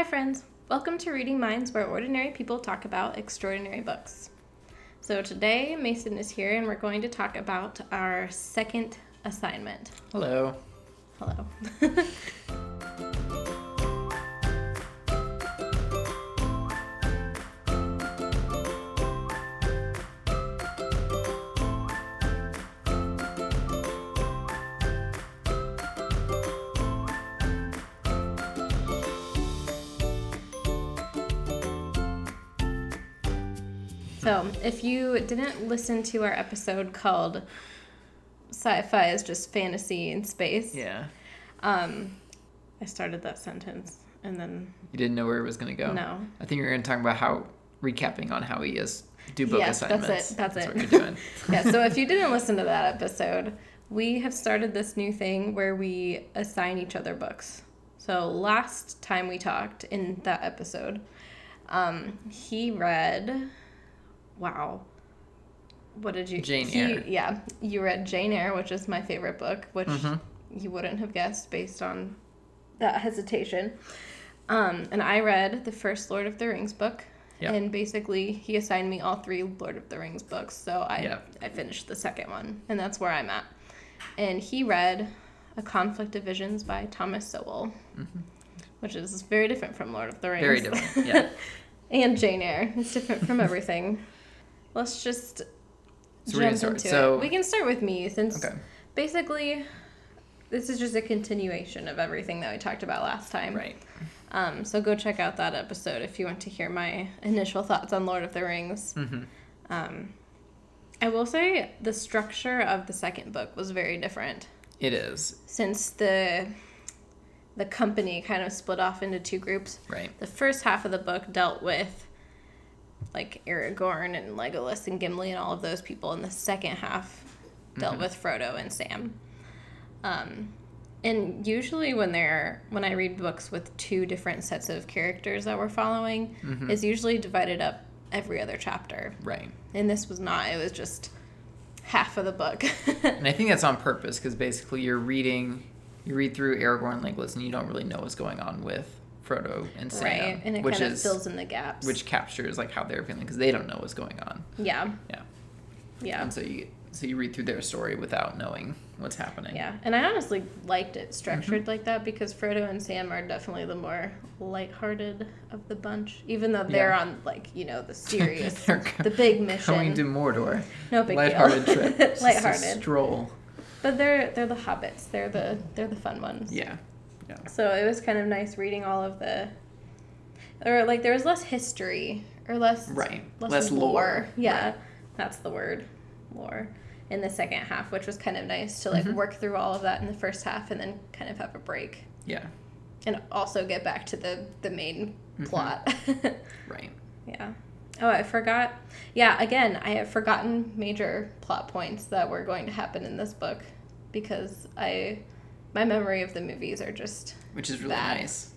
Hi friends, welcome to Reading Minds, where ordinary people talk about extraordinary books. So today Mason is here and we're going to talk about our second assignment. Hello. Hello. So, if you didn't listen to our episode called Sci-Fi is Just Fantasy in Space. Yeah. I started that sentence and then... You didn't know where it was going to go? No. I think we were going to talk about recapping on how ES do book assignments. Yes, that's it. That's what you're doing. Yeah, so if you didn't listen to that episode, we have started this new thing where we assign each other books. So, last time we talked in that episode, he read... Wow. What did you... Jane Eyre. Yeah. You read Jane Eyre, which is my favorite book, which you wouldn't have guessed based on that hesitation. And I read the first Lord of the Rings book. Yep. And basically, he assigned me all three Lord of the Rings books. So I finished the second one. And that's where I'm at. And he read A Conflict of Visions by Thomas Sowell, which is very different from Lord of the Rings. Very different, yeah. And Jane Eyre. It's different from everything. Let's just jump into it. We can start with me since basically this is just a continuation of everything that we talked about last time. Right. So go check out that episode if you want to hear my initial thoughts on Lord of the Rings. I will say the structure of the second book was very different. It is. Since the company kind of split off into two groups. Right. The first half of the book dealt with like Aragorn and Legolas and Gimli and all of those people, and the second half dealt with Frodo and Sam. And usually when I read books with two different sets of characters that we're following, it's usually divided up every other chapter. Right. And this was not. It was just half of the book. And I think that's on purpose, because basically you read through Aragorn and Legolas and you don't really know what's going on with Frodo and Sam. Right, and it fills in the gaps. Which captures, like, how they're feeling, because they don't know what's going on. Yeah. Yeah. Yeah. And so you read through their story without knowing what's happening. Yeah, and I honestly liked it structured like that, because Frodo and Sam are definitely the more lighthearted of the bunch, even though they're on, like, you know, the serious, the big mission. Going to Mordor. No big lighthearted deal. Lighthearted trip. Lighthearted. Just a stroll. But they're the hobbits. They're the fun ones. Yeah. Yeah. So it was kind of nice reading all of there was less history or less lore. Yeah. Right. That's the word. Lore in the second half, which was kind of nice to work through all of that in the first half and then kind of have a break. Yeah. And also get back to the main plot. Right. Yeah. Oh, I forgot. Yeah, again, I have forgotten major plot points that were going to happen in this book because my memory of the movies are just which is really bad. Nice.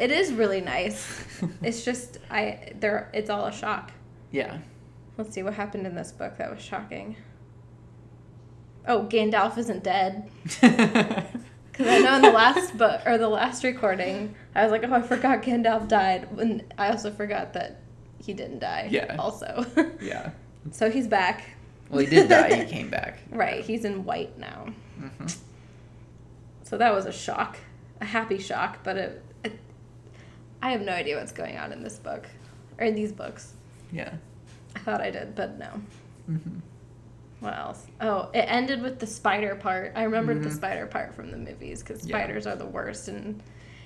It is really nice. It's just it's all a shock. Yeah. Let's see what happened in this book that was shocking. Oh, Gandalf isn't dead. Because I know in the last book or the last recording, I was like, oh, I forgot Gandalf died, and I also forgot that. He didn't die. Yeah. Also. Yeah. So he's back. Well, he did die. He came back. Right. He's in white now. So that was a shock, a happy shock, but I have no idea what's going on in this book, or in these books. Yeah. I thought I did, but no. What else? Oh, it ended with the spider part. I remembered the spider part from the movies, because spiders are the worst, and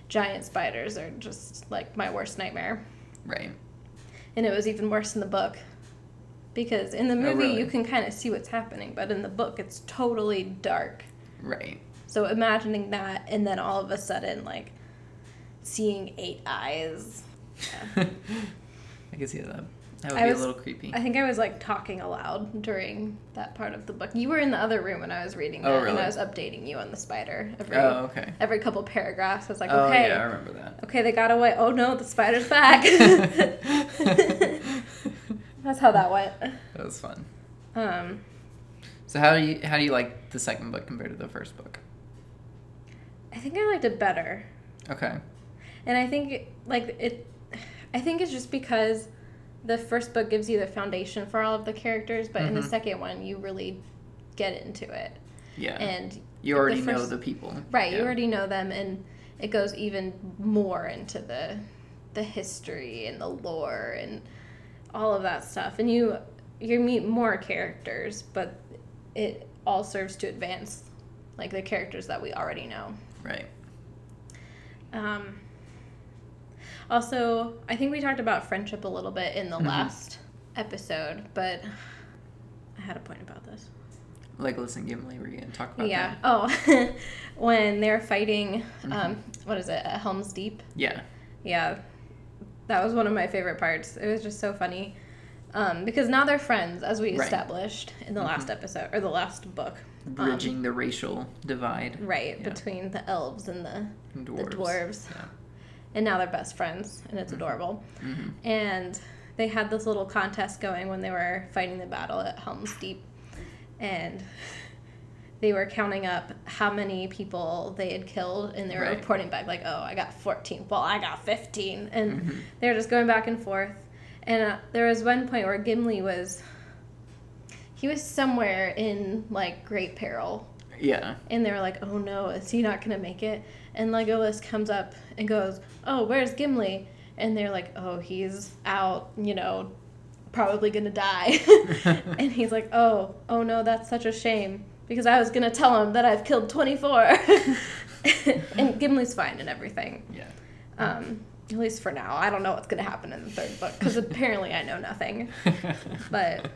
giant spiders are just like my worst nightmare. Right. And it was even worse in the book, because in the movie you can kind of see what's happening, but in the book it's totally dark. Right. So imagining that, and then all of a sudden, like, seeing 8 eyes. Yeah. I can see that. That would be a little creepy. I think I was, like, talking aloud during that part of the book. You were in the other room when I was reading that, and I was updating you on the spider. Every couple paragraphs, I was like, okay. Oh, yeah, I remember that. Okay, they got away. Oh, no, the spider's back. That's how that went. That was fun. So how do you like the second book compared to the first book? I think I liked it better. Okay. And I think it's just because the first book gives you the foundation for all of the characters, but in the second one you really get into it. Yeah. And you already know the people. Right, yeah. You already know them, and it goes even more into the history and the lore and all of that stuff. And you meet more characters, but it all serves to advance the characters that we already know. Right. Also, I think we talked about friendship a little bit in the last episode, but I had a point about this. Legolas and Gimli, we're going to talk about that. Yeah. Oh, when they're fighting, what is it, Helm's Deep? Yeah. Yeah. That was one of my favorite parts. It was just so funny. Because now they're friends, as we established in the last episode, or the last book. Bridging the racial divide. Right, yeah. Between the elves and the dwarves. Yeah. And now they're best friends, and it's adorable. Mm-hmm. And they had this little contest going when they were fighting the battle at Helm's Deep. And they were counting up how many people they had killed, and they were reporting back, I got 14. Well, I got 15. And they were just going back and forth. And there was one point where Gimli was somewhere in, great peril. Yeah. And they were like, oh, no, is he not going to make it? And Legolas comes up and goes, oh, where's Gimli? And they're like, oh, he's out, probably going to die. And he's like, oh, no, that's such a shame, because I was going to tell him that I've killed 24. And Gimli's fine and everything. Yeah. At least for now. I don't know what's going to happen in the third book, because apparently I know nothing. But,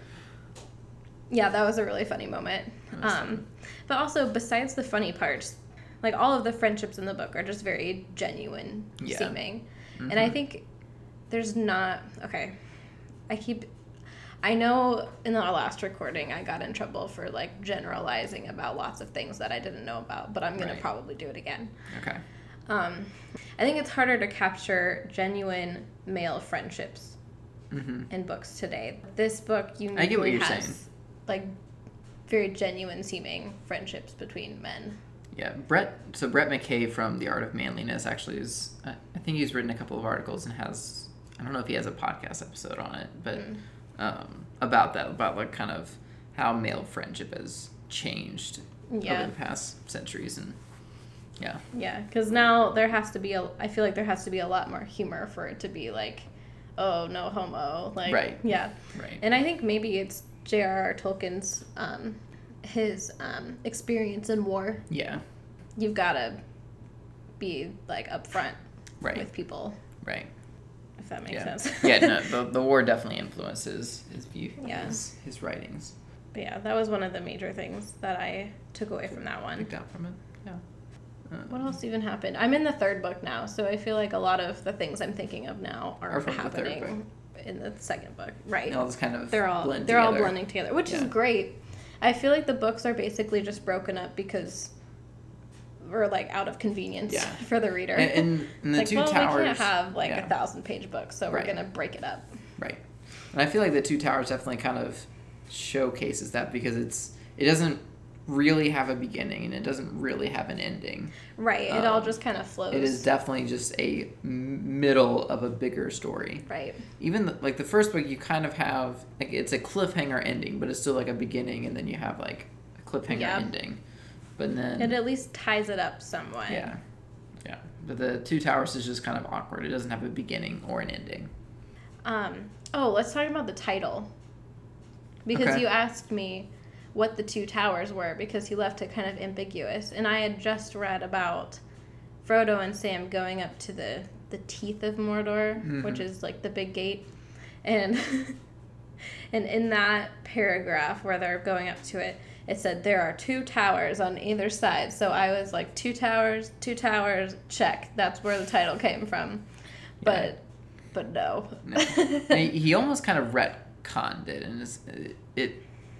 yeah, that was a really funny moment. But also, besides the funny parts, all of the friendships in the book are just very genuine seeming. Mm-hmm. And I think there's not... Okay. I know in our last recording I got in trouble for generalizing about lots of things that I didn't know about, but I'm going to probably do it again. Okay. I think it's harder to capture genuine male friendships in books today. This book uniquely has very genuine seeming friendships between men. Yeah, Brett McKay from The Art of Manliness actually is, I think he's written a couple of articles and has, I don't know if he has a podcast episode on it, but about that, about kind of how male friendship has changed over the past centuries. And yeah, because now there has to be a lot more humor for it to be oh, no homo, and I think maybe it's J.R.R. Tolkien's his experience in war. Yeah, you've got to be upfront with people, right? If that makes sense. Yeah, no, the war definitely influences his view, his writings. But yeah, that was one of the major things that I took away from that one. Picked out from it. Yeah. What else even happened? I'm in the third book now, so I feel a lot of the things I'm thinking of now aren't happening in the second book. Right. They all just kind of they're all blending together, which is great. I feel the books are basically just broken up because we're out of convenience for the reader. And the Two Towers, we can't have 1,000-page book, so we're gonna break it up. Right. And I feel The Two Towers definitely kind of showcases that, because it doesn't really have a beginning, and it doesn't really have an ending. Right, it all just kind of flows. It is definitely just a middle of a bigger story. Right. Even, the first book, you kind of have, it's a cliffhanger ending, but it's still, a beginning, and then you have, a cliffhanger ending. But then... It at least ties it up somewhat. Yeah. Yeah. But The Two Towers is just kind of awkward. It doesn't have a beginning or an ending. Let's talk about the title. Because you asked me what the two towers were, because he left it kind of ambiguous. And I had just read about Frodo and Sam going up to the teeth of Mordor, which is the big gate. And in that paragraph where they're going up to it, it said there are two towers on either side. So I was like, two towers, check. That's where the title came from. But no. He almost kind of retconned it, and it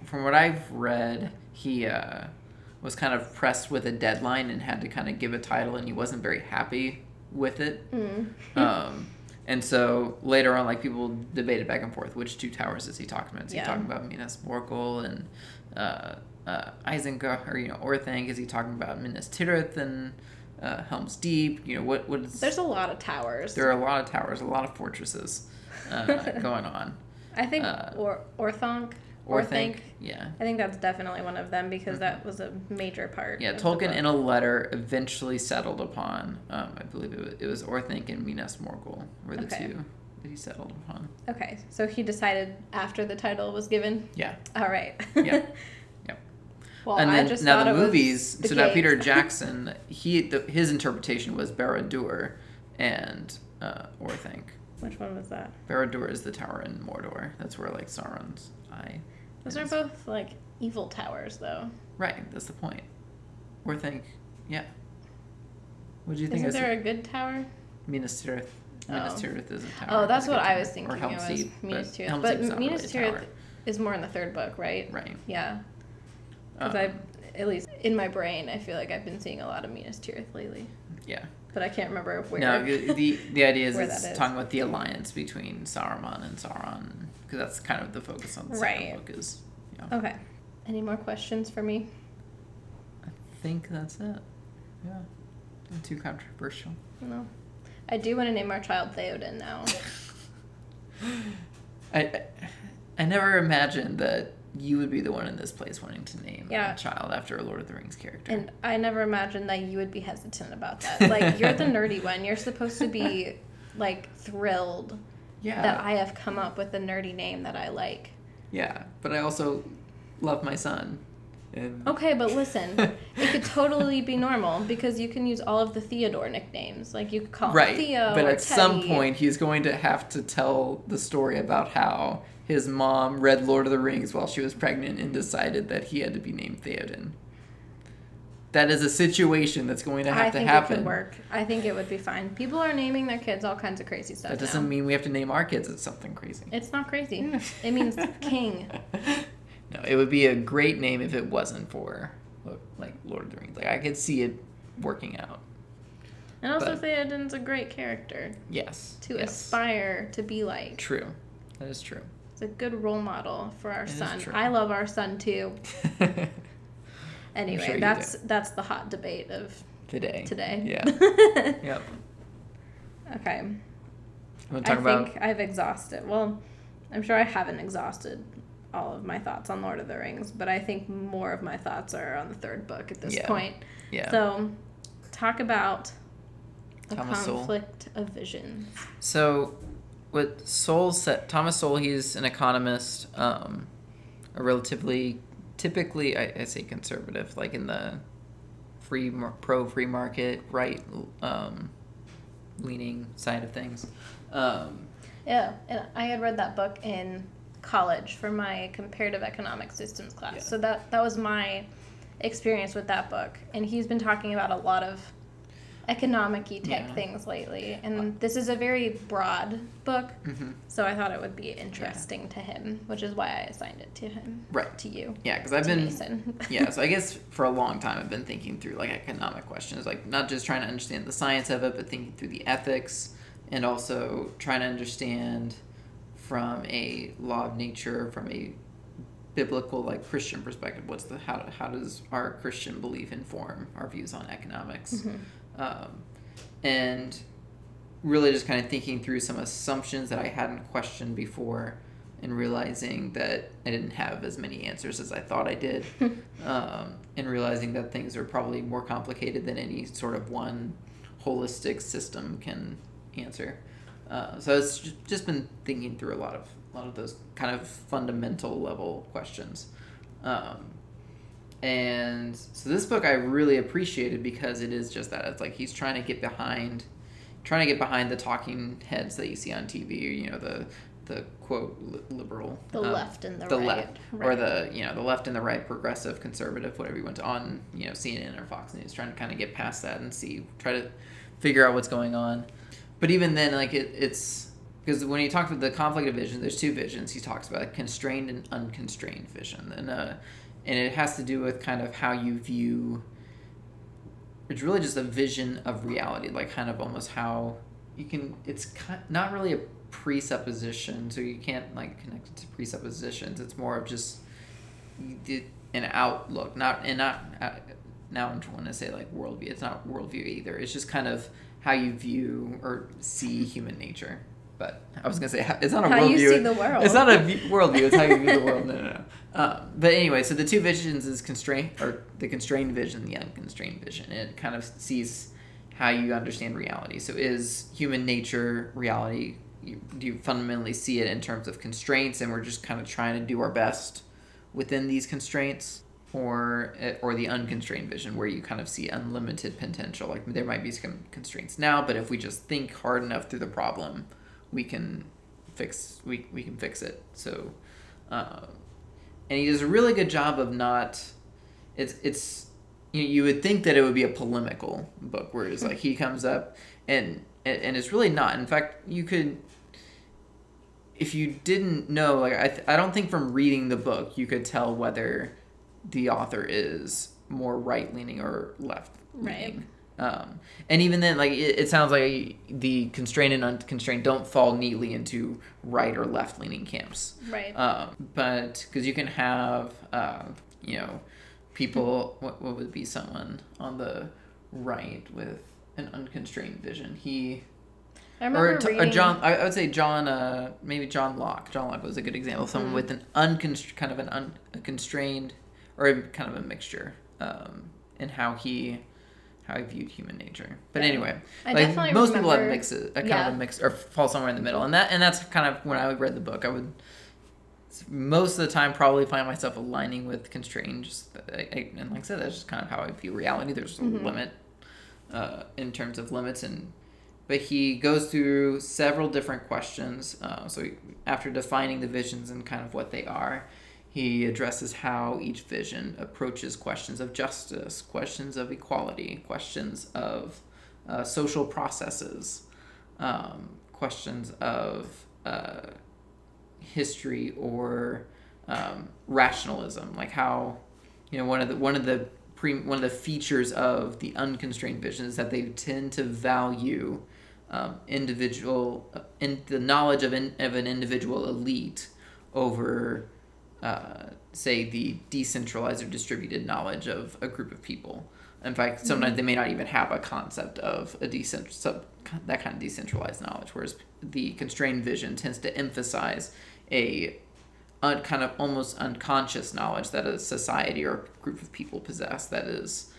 from what I've read, he was kind of pressed with a deadline and had to kind of give a title, and he wasn't very happy with it. Mm. And so later on, people debated back and forth, which two towers is he talking about? Is he talking about Minas Morgul and Isengard, or Orthanc? Is he talking about Minas Tirith and Helm's Deep. You know, what is... There's a lot of towers. There are a lot of towers, a lot of fortresses going on. I think Orthanc. Yeah. I think that's definitely one of them because that was a major part. Yeah, Tolkien in a letter eventually settled upon, I believe it was Orthanc and Minas Morgul were the two that he settled upon. Okay, so he decided after the title was given? Yeah. All right. Yeah. Well, and then, I just now thought the movies. So now Peter Jackson, his interpretation was Barad-dur and Orthanc. Which one was that? Barad-dur is the tower in Mordor. That's where like Sauron's eye. Those are both like evil towers, though. Right, that's the point. Orthanc, yeah. What do you think? Isn't there a good tower? Minas Tirith. Minas Tirith is a tower. Oh, that's what I was thinking. Or Helm's Deep. Minas Tirith, but Minas Tirith is more in the third book, right? Right. Yeah. Because at least in my brain, I feel like I've been seeing a lot of Minas Tirith lately. Yeah. But I can't remember where. No, the idea is it's talking about the alliance between Saruman and Sauron, because that's kind of the focus on the second book is. Yeah. Okay. Any more questions for me? I think that's it. Yeah. Not too controversial. No. I do want to name our child Theoden now. I never imagined that you would be the one in this place wanting to name a child after a Lord of the Rings character. And I never imagined that you would be hesitant about that. Like, you're the nerdy one. You're supposed to be, like, thrilled that I have come up with a nerdy name that I like. Yeah, but I also love my son. And... Okay, but listen, it could totally be normal because you can use all of the Theodore nicknames. Like, you could call him Theo but or at Teddy. Some point, he's going to have to tell the story about how... His mom read Lord of the Rings while she was pregnant and decided that he had to be named Theoden. That is a situation that's going to have to happen. I think it could work. I think it would be fine. People are naming their kids all kinds of crazy stuff now. That doesn't mean we have to name our kids as something crazy. It's not crazy. It means king. No, it would be a great name if it wasn't for, like, Lord of the Rings. Like, I could see it working out. And also Theoden's a great character. Yes. To aspire to be like. True. That is true. It's a good role model for our son. I love our son too. Anyway, sure that's the hot debate of today. Yeah. Yep. Okay. I'm gonna talk think I've exhausted. Well, I'm sure I haven't exhausted all of my thoughts on Lord of the Rings, but I think more of my thoughts are on the third book at this point. Yeah. So, talk about A Conflict of Visions. So. What Sowell said, Thomas Sowell, he's an economist, a relatively, typically, I say conservative, like in the pro-free market, right, leaning side of things. Yeah, and I had read that book in college for my comparative economic systems class. Yeah. So that was my experience with that book. And he's been talking about a lot of economic-y type things lately, and this is a very broad book, so I thought it would be interesting to him, which is why I assigned it to him, right? To you, yeah, because I've been Mason. Yeah, so I guess for a long time I've been thinking through like economic questions, like not just trying to understand the science of it, but thinking through the ethics, and also trying to understand from a law of nature, from a biblical like Christian perspective, what's the how does our Christian belief inform our views on economics? Mm-hmm. And really just kind of thinking through some assumptions that I hadn't questioned before and realizing that I didn't have as many answers as I thought I did, and realizing that things are probably more complicated than any sort of one holistic system can answer. So it's just been thinking through a lot of those kind of fundamental level questions. And so this book I really appreciated because it is just that. It's like he's trying to get behind the talking heads that you see on TV, you know, the quote liberal, the left and the right, or the, you know, the left and the right, progressive, conservative, whatever you want to, on, you know, CNN or Fox News, trying to kind of get past that and try to figure out what's going on. But even then, like it's because when he talks about the conflict of vision, there's two visions. He talks about constrained and unconstrained vision, and it has to do with kind of how you view, it's really just a vision of reality, like kind of almost how you can, it's not really a presupposition, so you can't like connect it to presuppositions. It's more of just an outlook, not now when I say like worldview, it's not worldview either. It's just kind of how you view or see human nature. But I was going to say, it's not a worldview. How you see the world. It's not a worldview. It's how you view the world. No. But anyway, so the two visions is constraint, or the constrained vision, the unconstrained vision. And it kind of sees how you understand reality. So is human nature reality? Do you fundamentally see it in terms of constraints, and we're just kind of trying to do our best within these constraints? Or the unconstrained vision, where you kind of see unlimited potential. Like, there might be some constraints now, but if we just think hard enough through the problem, we can fix it. So, and he does a really good job of not. It's you would think that it would be a polemical book, whereas like he comes up and it's really not. In fact, you could. If you didn't know, like I don't think from reading the book you could tell whether the author is more right-leaning or left-leaning. Right. And even then, like, it sounds like the constrained and unconstrained don't fall neatly into right or left-leaning camps. Right. But, because you can have, people, what would be someone on the right with an unconstrained vision? I would say John. Maybe John Locke. John Locke was a good example. Someone with an unconstrained, or kind of a mixture, in how he viewed human nature. But anyway, like most people have mixes, kind of a mix, or fall somewhere in the middle. And that's kind of when I read the book, I would most of the time probably find myself aligning with constrained. And like I said, that's just kind of how I view reality. There's a limit, in terms of limits, but he goes through several different questions. So after defining the visions and kind of what they are, he addresses how each vision approaches questions of justice, questions of equality, questions of social processes, questions of history or rationalism. Like how, one of the features of the unconstrained vision is that they tend to value the knowledge of an individual elite over. Say the decentralized or distributed knowledge of a group of people. In fact, sometimes they may not even have a concept of that kind of decentralized knowledge, whereas the constrained vision tends to emphasize a kind of almost unconscious knowledge that a society or a group of people possess that is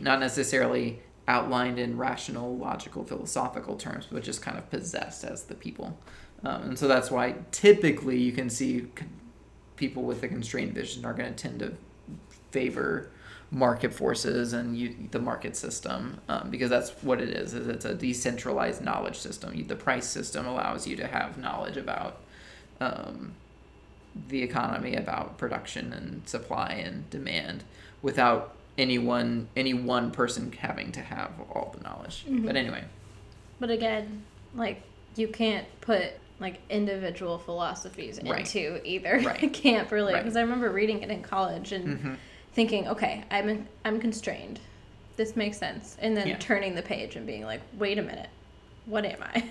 not necessarily outlined in rational, logical, philosophical terms, but just kind of possessed as the people. And so that's why typically you can see people with a constrained vision are going to tend to favor market forces and the market system, because that's what it is. It's a decentralized knowledge system. The price system allows you to have knowledge about the economy, about production and supply and demand, without any one person having to have all the knowledge. Mm-hmm. But anyway. But again, like, you can't put individual philosophies into either camp, really. Because I remember reading it in college and thinking, okay, I'm constrained. This makes sense. And then turning the page and being like, wait a minute, what am I?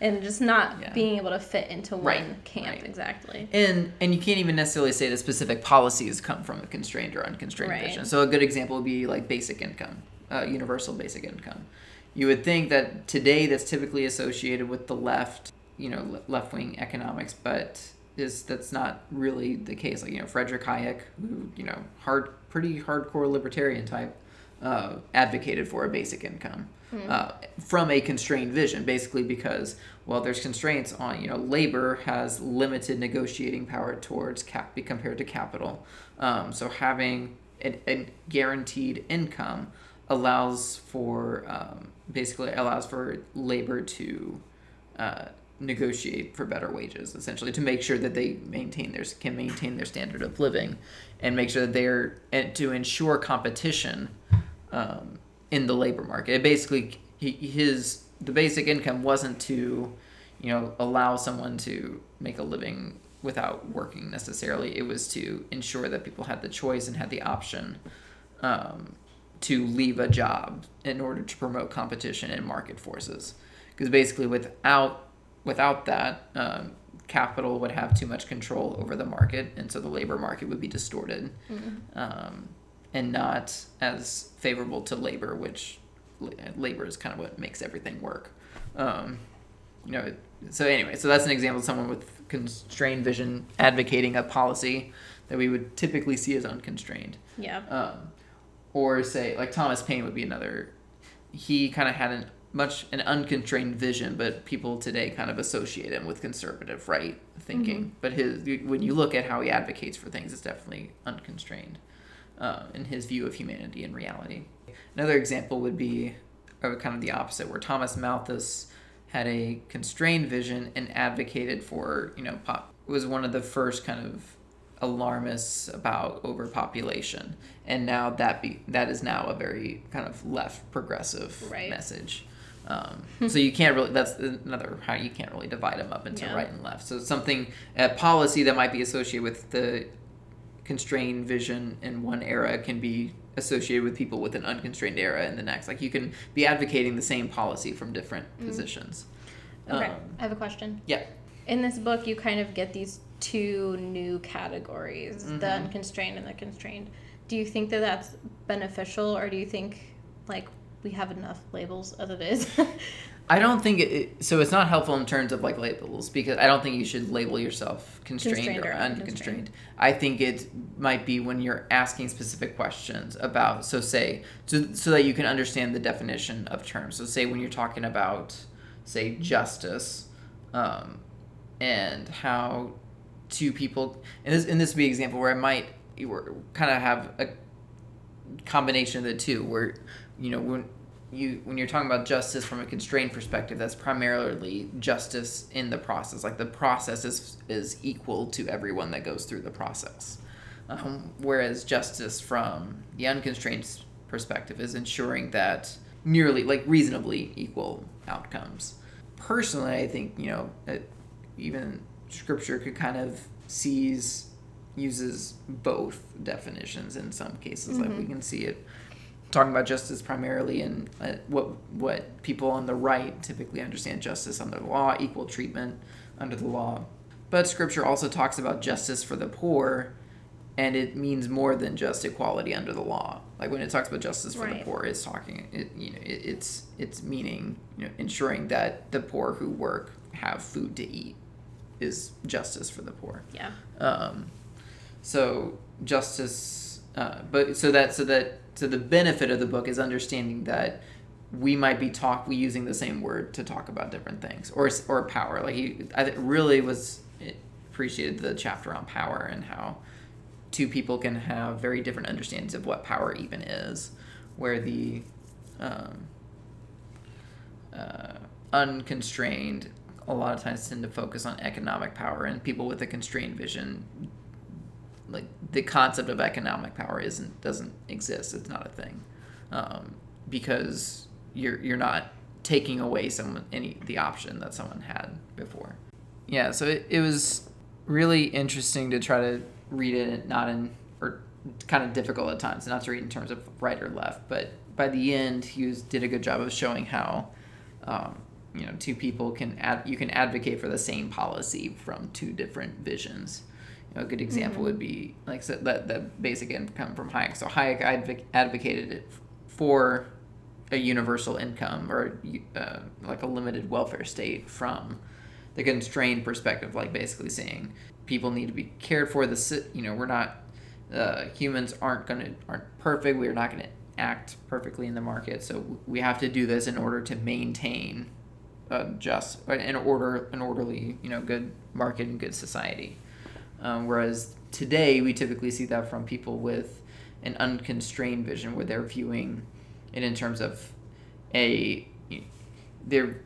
And just not being able to fit into one camp exactly. And you can't even necessarily say that specific policies come from a constrained or unconstrained vision. So a good example would be like basic income, universal basic income. You would think that today that's typically associated with the left, left-wing economics, but that's not really the case. Like, Friedrich Hayek, who, pretty hardcore libertarian type, advocated for a basic income from a constrained vision, basically because, well, there's constraints on, labor has limited negotiating power towards compared to capital. So having a guaranteed income allows for labor to negotiate for better wages, essentially, to make sure that they can maintain their standard of living, and make sure that to ensure competition in the labor market. It basically, the basic income wasn't to, allow someone to make a living without working necessarily. It was to ensure that people had the choice and had the option to leave a job in order to promote competition and market forces. Because basically, without that, capital would have too much control over the market, and so the labor market would be distorted. Mm-hmm. and not as favorable to labor, which labor is kind of what makes everything work. So that's an example of someone with constrained vision advocating a policy that we would typically see as unconstrained. Yeah. Or say, like, Thomas Paine would be another. He kind of had an unconstrained vision, but people today kind of associate him with conservative right thinking. Mm-hmm. But when you look at how he advocates for things, it's definitely unconstrained in his view of humanity and reality. Another example would be kind of the opposite, where Thomas Malthus had a constrained vision and advocated for, was one of the first kind of alarmists about overpopulation. And now that is now a very kind of left progressive message. So you can't really, that's another how you can't really divide them up into right and left. So something, a policy that might be associated with the constrained vision in one era can be associated with people with an unconstrained era in the next. Like, you can be advocating the same policy from different positions. Okay. I have a question. Yeah. In this book, you kind of get these two new categories, the unconstrained and the constrained. Do you think that that's beneficial, or do you think, like, we have enough labels as it is? I don't think so it's not helpful in terms of, like, labels, because I don't think you should label yourself constrained or unconstrained. I think it might be when you're asking specific questions about, so that you can understand the definition of terms. So say when you're talking about, say, justice, and how two people, and this would be an example where I might kind of have a combination of the two, where, when you're talking about justice from a constrained perspective, that's primarily justice in the process. Like, the process is equal to everyone that goes through the process. Whereas justice from the unconstrained perspective is ensuring that reasonably equal outcomes. Personally, I think, even Scripture could kind of uses both definitions in some cases. Mm-hmm. Like, we can see it talking about justice primarily in what people on the right typically understand justice under the law, equal treatment under the law. But Scripture also talks about justice for the poor, and it means more than just equality under the law. Like, when it talks about justice for the poor, it's talking, it's meaning, ensuring that the poor who work have food to eat is justice for the poor. Yeah. So justice, so the benefit of the book is understanding that we might be using the same word to talk about different things, or power. Like, I really appreciated the chapter on power and how two people can have very different understandings of what power even is, where the unconstrained a lot of times tend to focus on economic power, and people with a constrained vision, like, the concept of economic power doesn't exist. It's not a thing, because you're not taking away the option that someone had before. Yeah, so it was really interesting to try to read it, or kind of difficult at times, not to read in terms of right or left. But by the end, he did a good job of showing how two people can advocate for the same policy from two different visions. A good example would be, like, so that basic income from Hayek. So Hayek advocated it for a universal income, or like a limited welfare state, from the constrained perspective, like basically saying people need to be cared for. We're not humans aren't perfect. We are not going to act perfectly in the market, so we have to do this in order to maintain an orderly, good market and good society. Whereas today we typically see that from people with an unconstrained vision, where they're viewing it in terms of they're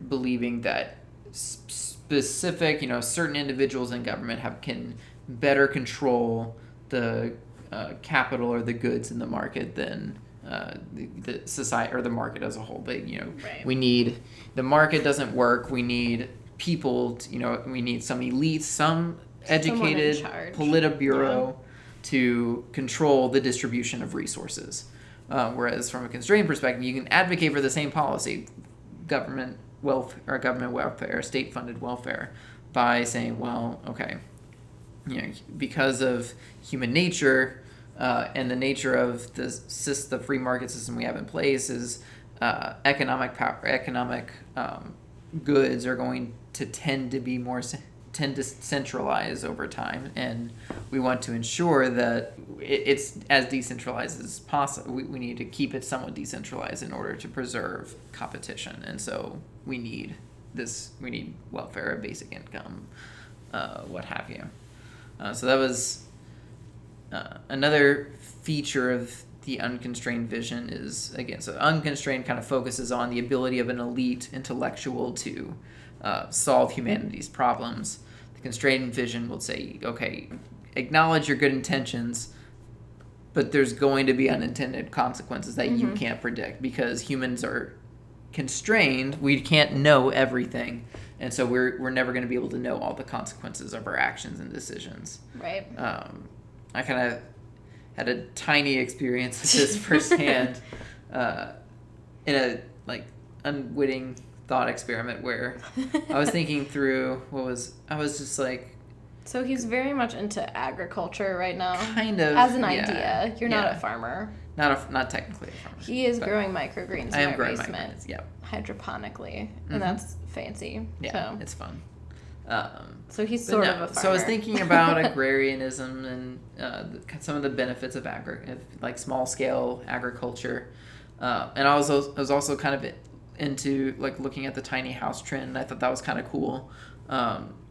believing that specific, certain individuals in government can better control the capital or the goods in the market than the society or the market as a whole. But we need the market doesn't work. We need people. We need some elites, educated Politburo to control the distribution of resources. Whereas from a constrained perspective, you can advocate for the same policy, government welfare, state-funded welfare, by saying, well, okay, because of human nature, and the nature of the free market system we have in place is economic power, goods are going to tend to centralize over time, and we want to ensure that it's as decentralized as possible. We need to keep it somewhat decentralized in order to preserve competition, and so we need this. We need welfare, basic income, what have you. So that was another feature of the unconstrained vision. Is again, so unconstrained kind of focuses on the ability of an elite intellectual to solve humanity's problems. The constrained vision will say, okay, acknowledge your good intentions, but there's going to be unintended consequences that you can't predict because humans are constrained. We can't know everything, and so we're never going to be able to know all the consequences of our actions and decisions. Right. I kind of had a tiny experience with this firsthand in a unwitting thought experiment where I was thinking through so he's very much into agriculture right now, kind of as an idea. You're not a farmer, not technically a farmer. He is growing microgreens in my basement, hydroponically, and that's fancy. Yeah, so it's fun. So he's sort of a farmer. So I was thinking about agrarianism and some of the benefits of small scale agriculture, and I was also kind of into looking at the tiny house trend, and I thought that was kind of cool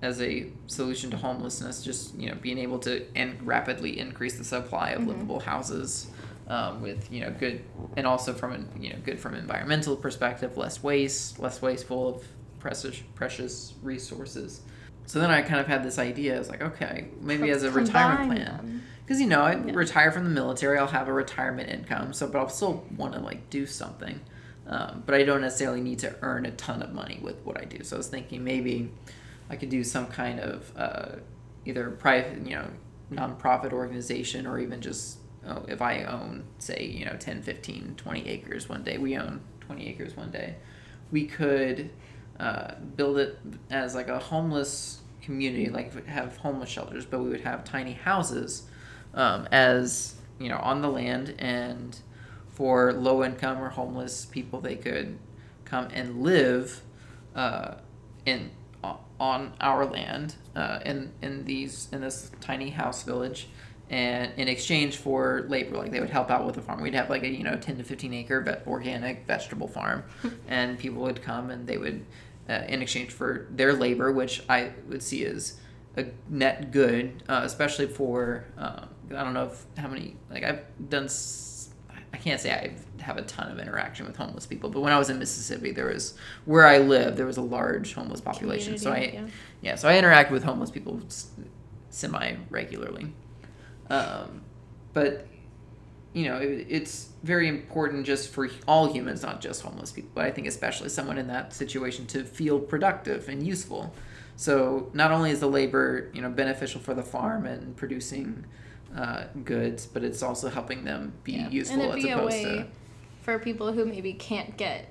as a solution to homelessness, just being able to rapidly increase the supply of livable houses with good, and also from a good from an environmental perspective, less wasteful of precious resources. So then I kind of had this idea. I was like, okay, maybe let's as a retirement plan, because retire from the military, I'll have a retirement income, but I'll still want to do something. But I don't necessarily need to earn a ton of money with what I do. So I was thinking maybe I could do some kind of either private, nonprofit organization, or even just if I own, say, 10, 15, 20 acres one day. We own 20 acres one day. We could build it as a homeless community, have homeless shelters, but we would have tiny houses on the land, and for low-income or homeless people, they could come and live on our land in this tiny house village, and in exchange for labor, they would help out with the farm. We'd have 10 to 15 acre organic vegetable farm, and people would come and they would, in exchange for their labor, which I would see as a net good, especially for I don't know how many I've done. I can't say I have a ton of interaction with homeless people, but when I was in Mississippi, where I lived, there was a large homeless population. So I interact with homeless people semi-regularly. But, it's very important just for all humans, not just homeless people, but I think especially someone in that situation to feel productive and useful. So not only is the labor, beneficial for the farm and producing goods, but it's also helping them be useful, and it'd be as opposed to for people who maybe can't get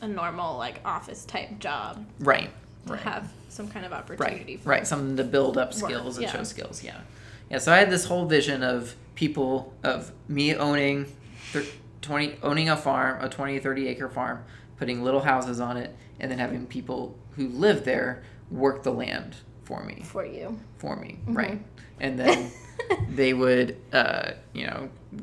a normal office type job, right, have some kind of opportunity, right, something to build up skills and show skills. So I had this whole vision of me owning 20 30 acre farm, putting little houses on it, and then having people who live there work the land for me, right, and then they would,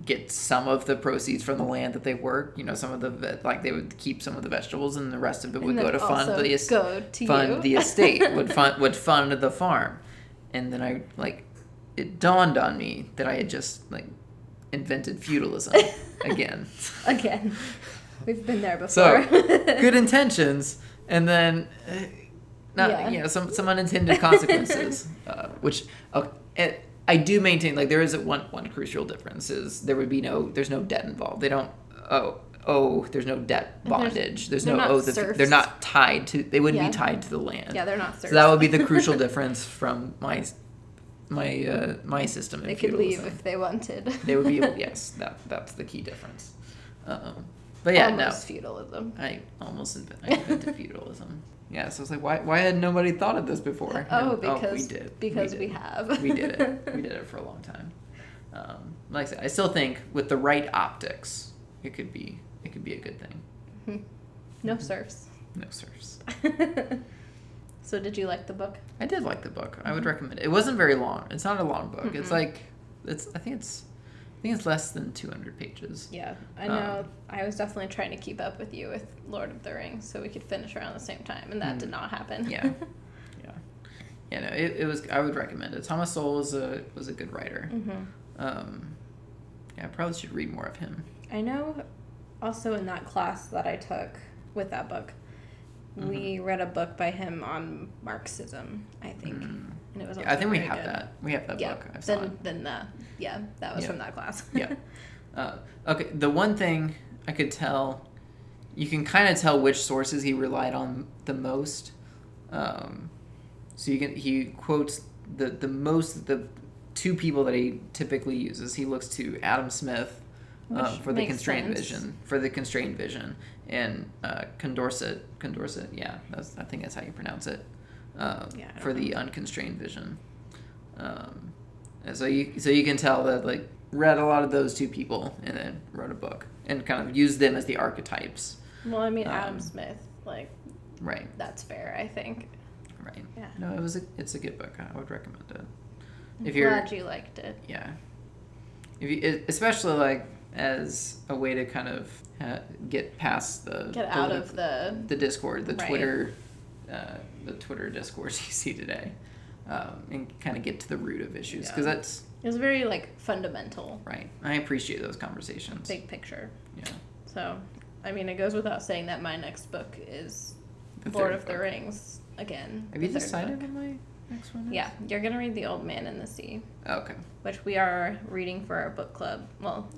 get some of the proceeds from the land that they work. Some of the they would keep some of the vegetables, and the rest of it would go to fund the estate. would fund the farm, and then I it dawned on me that I had just invented feudalism again. Again, we've been there before. So good intentions, and then some unintended consequences, which. I do maintain there is one crucial difference is there's no debt involved. They don't there's no debt bondage. There's no oath. They're not tied to. They wouldn't be tied to the land. Yeah, they're not serfs. So that would be the crucial difference from my system. They could leave if they wanted. They would be that's the key difference. Almost feudalism. I almost invented feudalism. Yeah, so I was why had nobody thought of this before? Because we did. We did it for a long time. Like I said, I still think with the right optics, it could be a good thing. Mm-hmm. No serfs. So did you like the book? I did like the book. Mm-hmm. I would recommend it. It wasn't very long. It's not a long book. Mm-hmm. I think it's less than 200 pages. Yeah, I know. I was definitely trying to keep up with you with Lord of the Rings so we could finish around the same time, and that did not happen. Yeah. Yeah, no, it was. I would recommend it. Thomas Sowell was a good writer. Mm-hmm. I probably should read more of him. I know. Also, in that class that I took with that book, mm-hmm. we read a book by him on Marxism, I think, and it was. Yeah, I think we have good. That. We have that book. I've that was from that class. Yeah. Okay. The one thing I could tell, you can kind of tell which sources he relied on the most. So he quotes the two people that he typically uses. He looks to Adam Smith for the constrained vision. And Condorcet. Yeah, I think that's how you pronounce it. For the unconstrained vision. So you can tell that read a lot of those two people and then wrote a book and kind of used them as the archetypes. Well, I mean, Adam Smith, right. That's fair, I think. Right. Yeah. No, it's a good book. I would recommend it. Glad you liked it. Yeah. Especially as a way to kind of get past the Discord, the Twitter, the Twitter discourse you see today, and kind of get to the root of issues because it was very fundamental. Right. I appreciate those conversations. Big picture. Yeah. So, I mean, it goes without saying that my next book is Lord of the Rings. Again. Have you decided what my next one is? Yeah. You're going to read The Old Man and the Sea. Okay. Which we are reading for our book club. Well,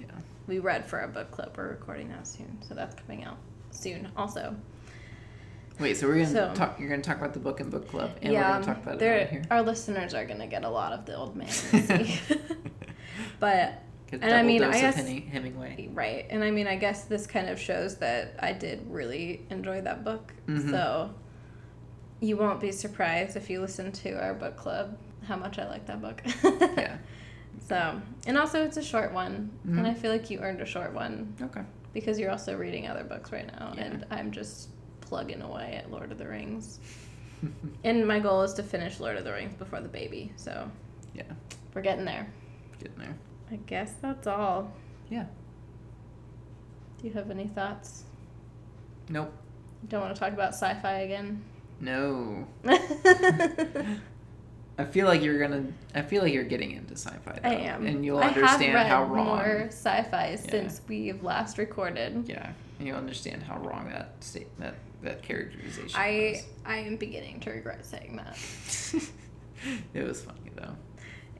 we read for our book club. We're recording that soon. So that's coming out soon also. Wait, so you're going to talk about the book and book club, and we're going to talk about it right here? Our listeners are going to get a lot of The Old Man and the Sea. Hemingway. Right. And I mean, I guess this kind of shows that I did really enjoy that book. Mm-hmm. So... you won't be surprised if you listen to our book club how much I like that book. Yeah. So, and also it's a short one, mm-hmm. and I feel like you earned a short one. Okay. Because you're also reading other books right now, and I'm just plugging away at Lord of the Rings. And my goal is to finish Lord of the Rings before the baby, so. Yeah. We're getting there. I guess that's all. Yeah. Do you have any thoughts? Nope. Don't want to talk about sci-fi again? No. I feel like you're getting into sci-fi though. I am. And you'll understand how wrong. I have read more sci-fi since we've last recorded. Yeah. And you'll understand how wrong that characterization was. I am beginning to regret saying that. It was funny though.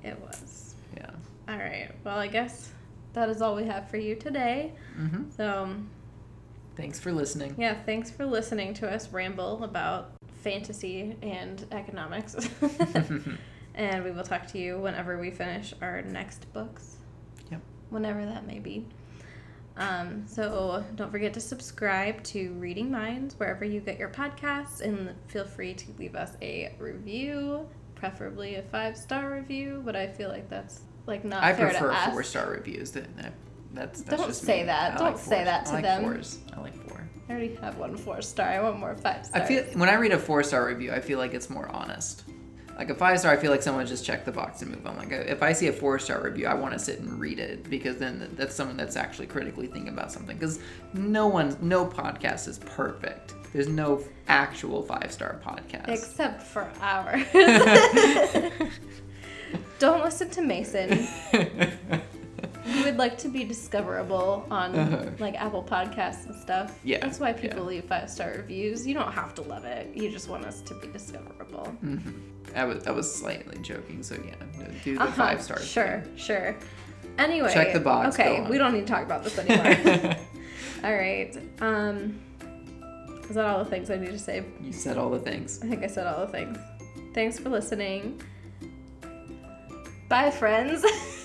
It was. Yeah. All right. Well, I guess that is all we have for you today. Mm-hmm. So thanks for listening. Yeah, thanks for listening to us ramble about fantasy and economics. And we will talk to you whenever we finish our next books. Yep. Whenever that may be. So don't forget to subscribe to Reading Minds wherever you get your podcasts, and feel free to leave us a review, preferably a 5-star review, but I feel like that's not fair to us. I prefer 4-star reviews than that. That's don't say me. That. I don't say that to them. Fours. I like 4. I already have one 4-star. I want more 5-star. I feel when I read a 4-star review, I feel like it's more honest. Like a 5-star, I feel like someone just checked the box and moved on. Like if I see a 4-star review, I want to sit and read it because then that's someone that's actually critically thinking about something. Because no podcast is perfect. There's no actual 5-star podcast except for ours. Don't listen to Mason. You would like to be discoverable on Apple Podcasts and stuff. Yeah. That's why people leave 5-star reviews. You don't have to love it. You just want us to be discoverable. Mm-hmm. I was slightly joking, so do the 5-star. Sure. Anyway. Check the box. Okay, we don't need to talk about this anymore. All right. Is that all the things I need to say? You said all the things. I think I said all the things. Thanks for listening. Bye, friends.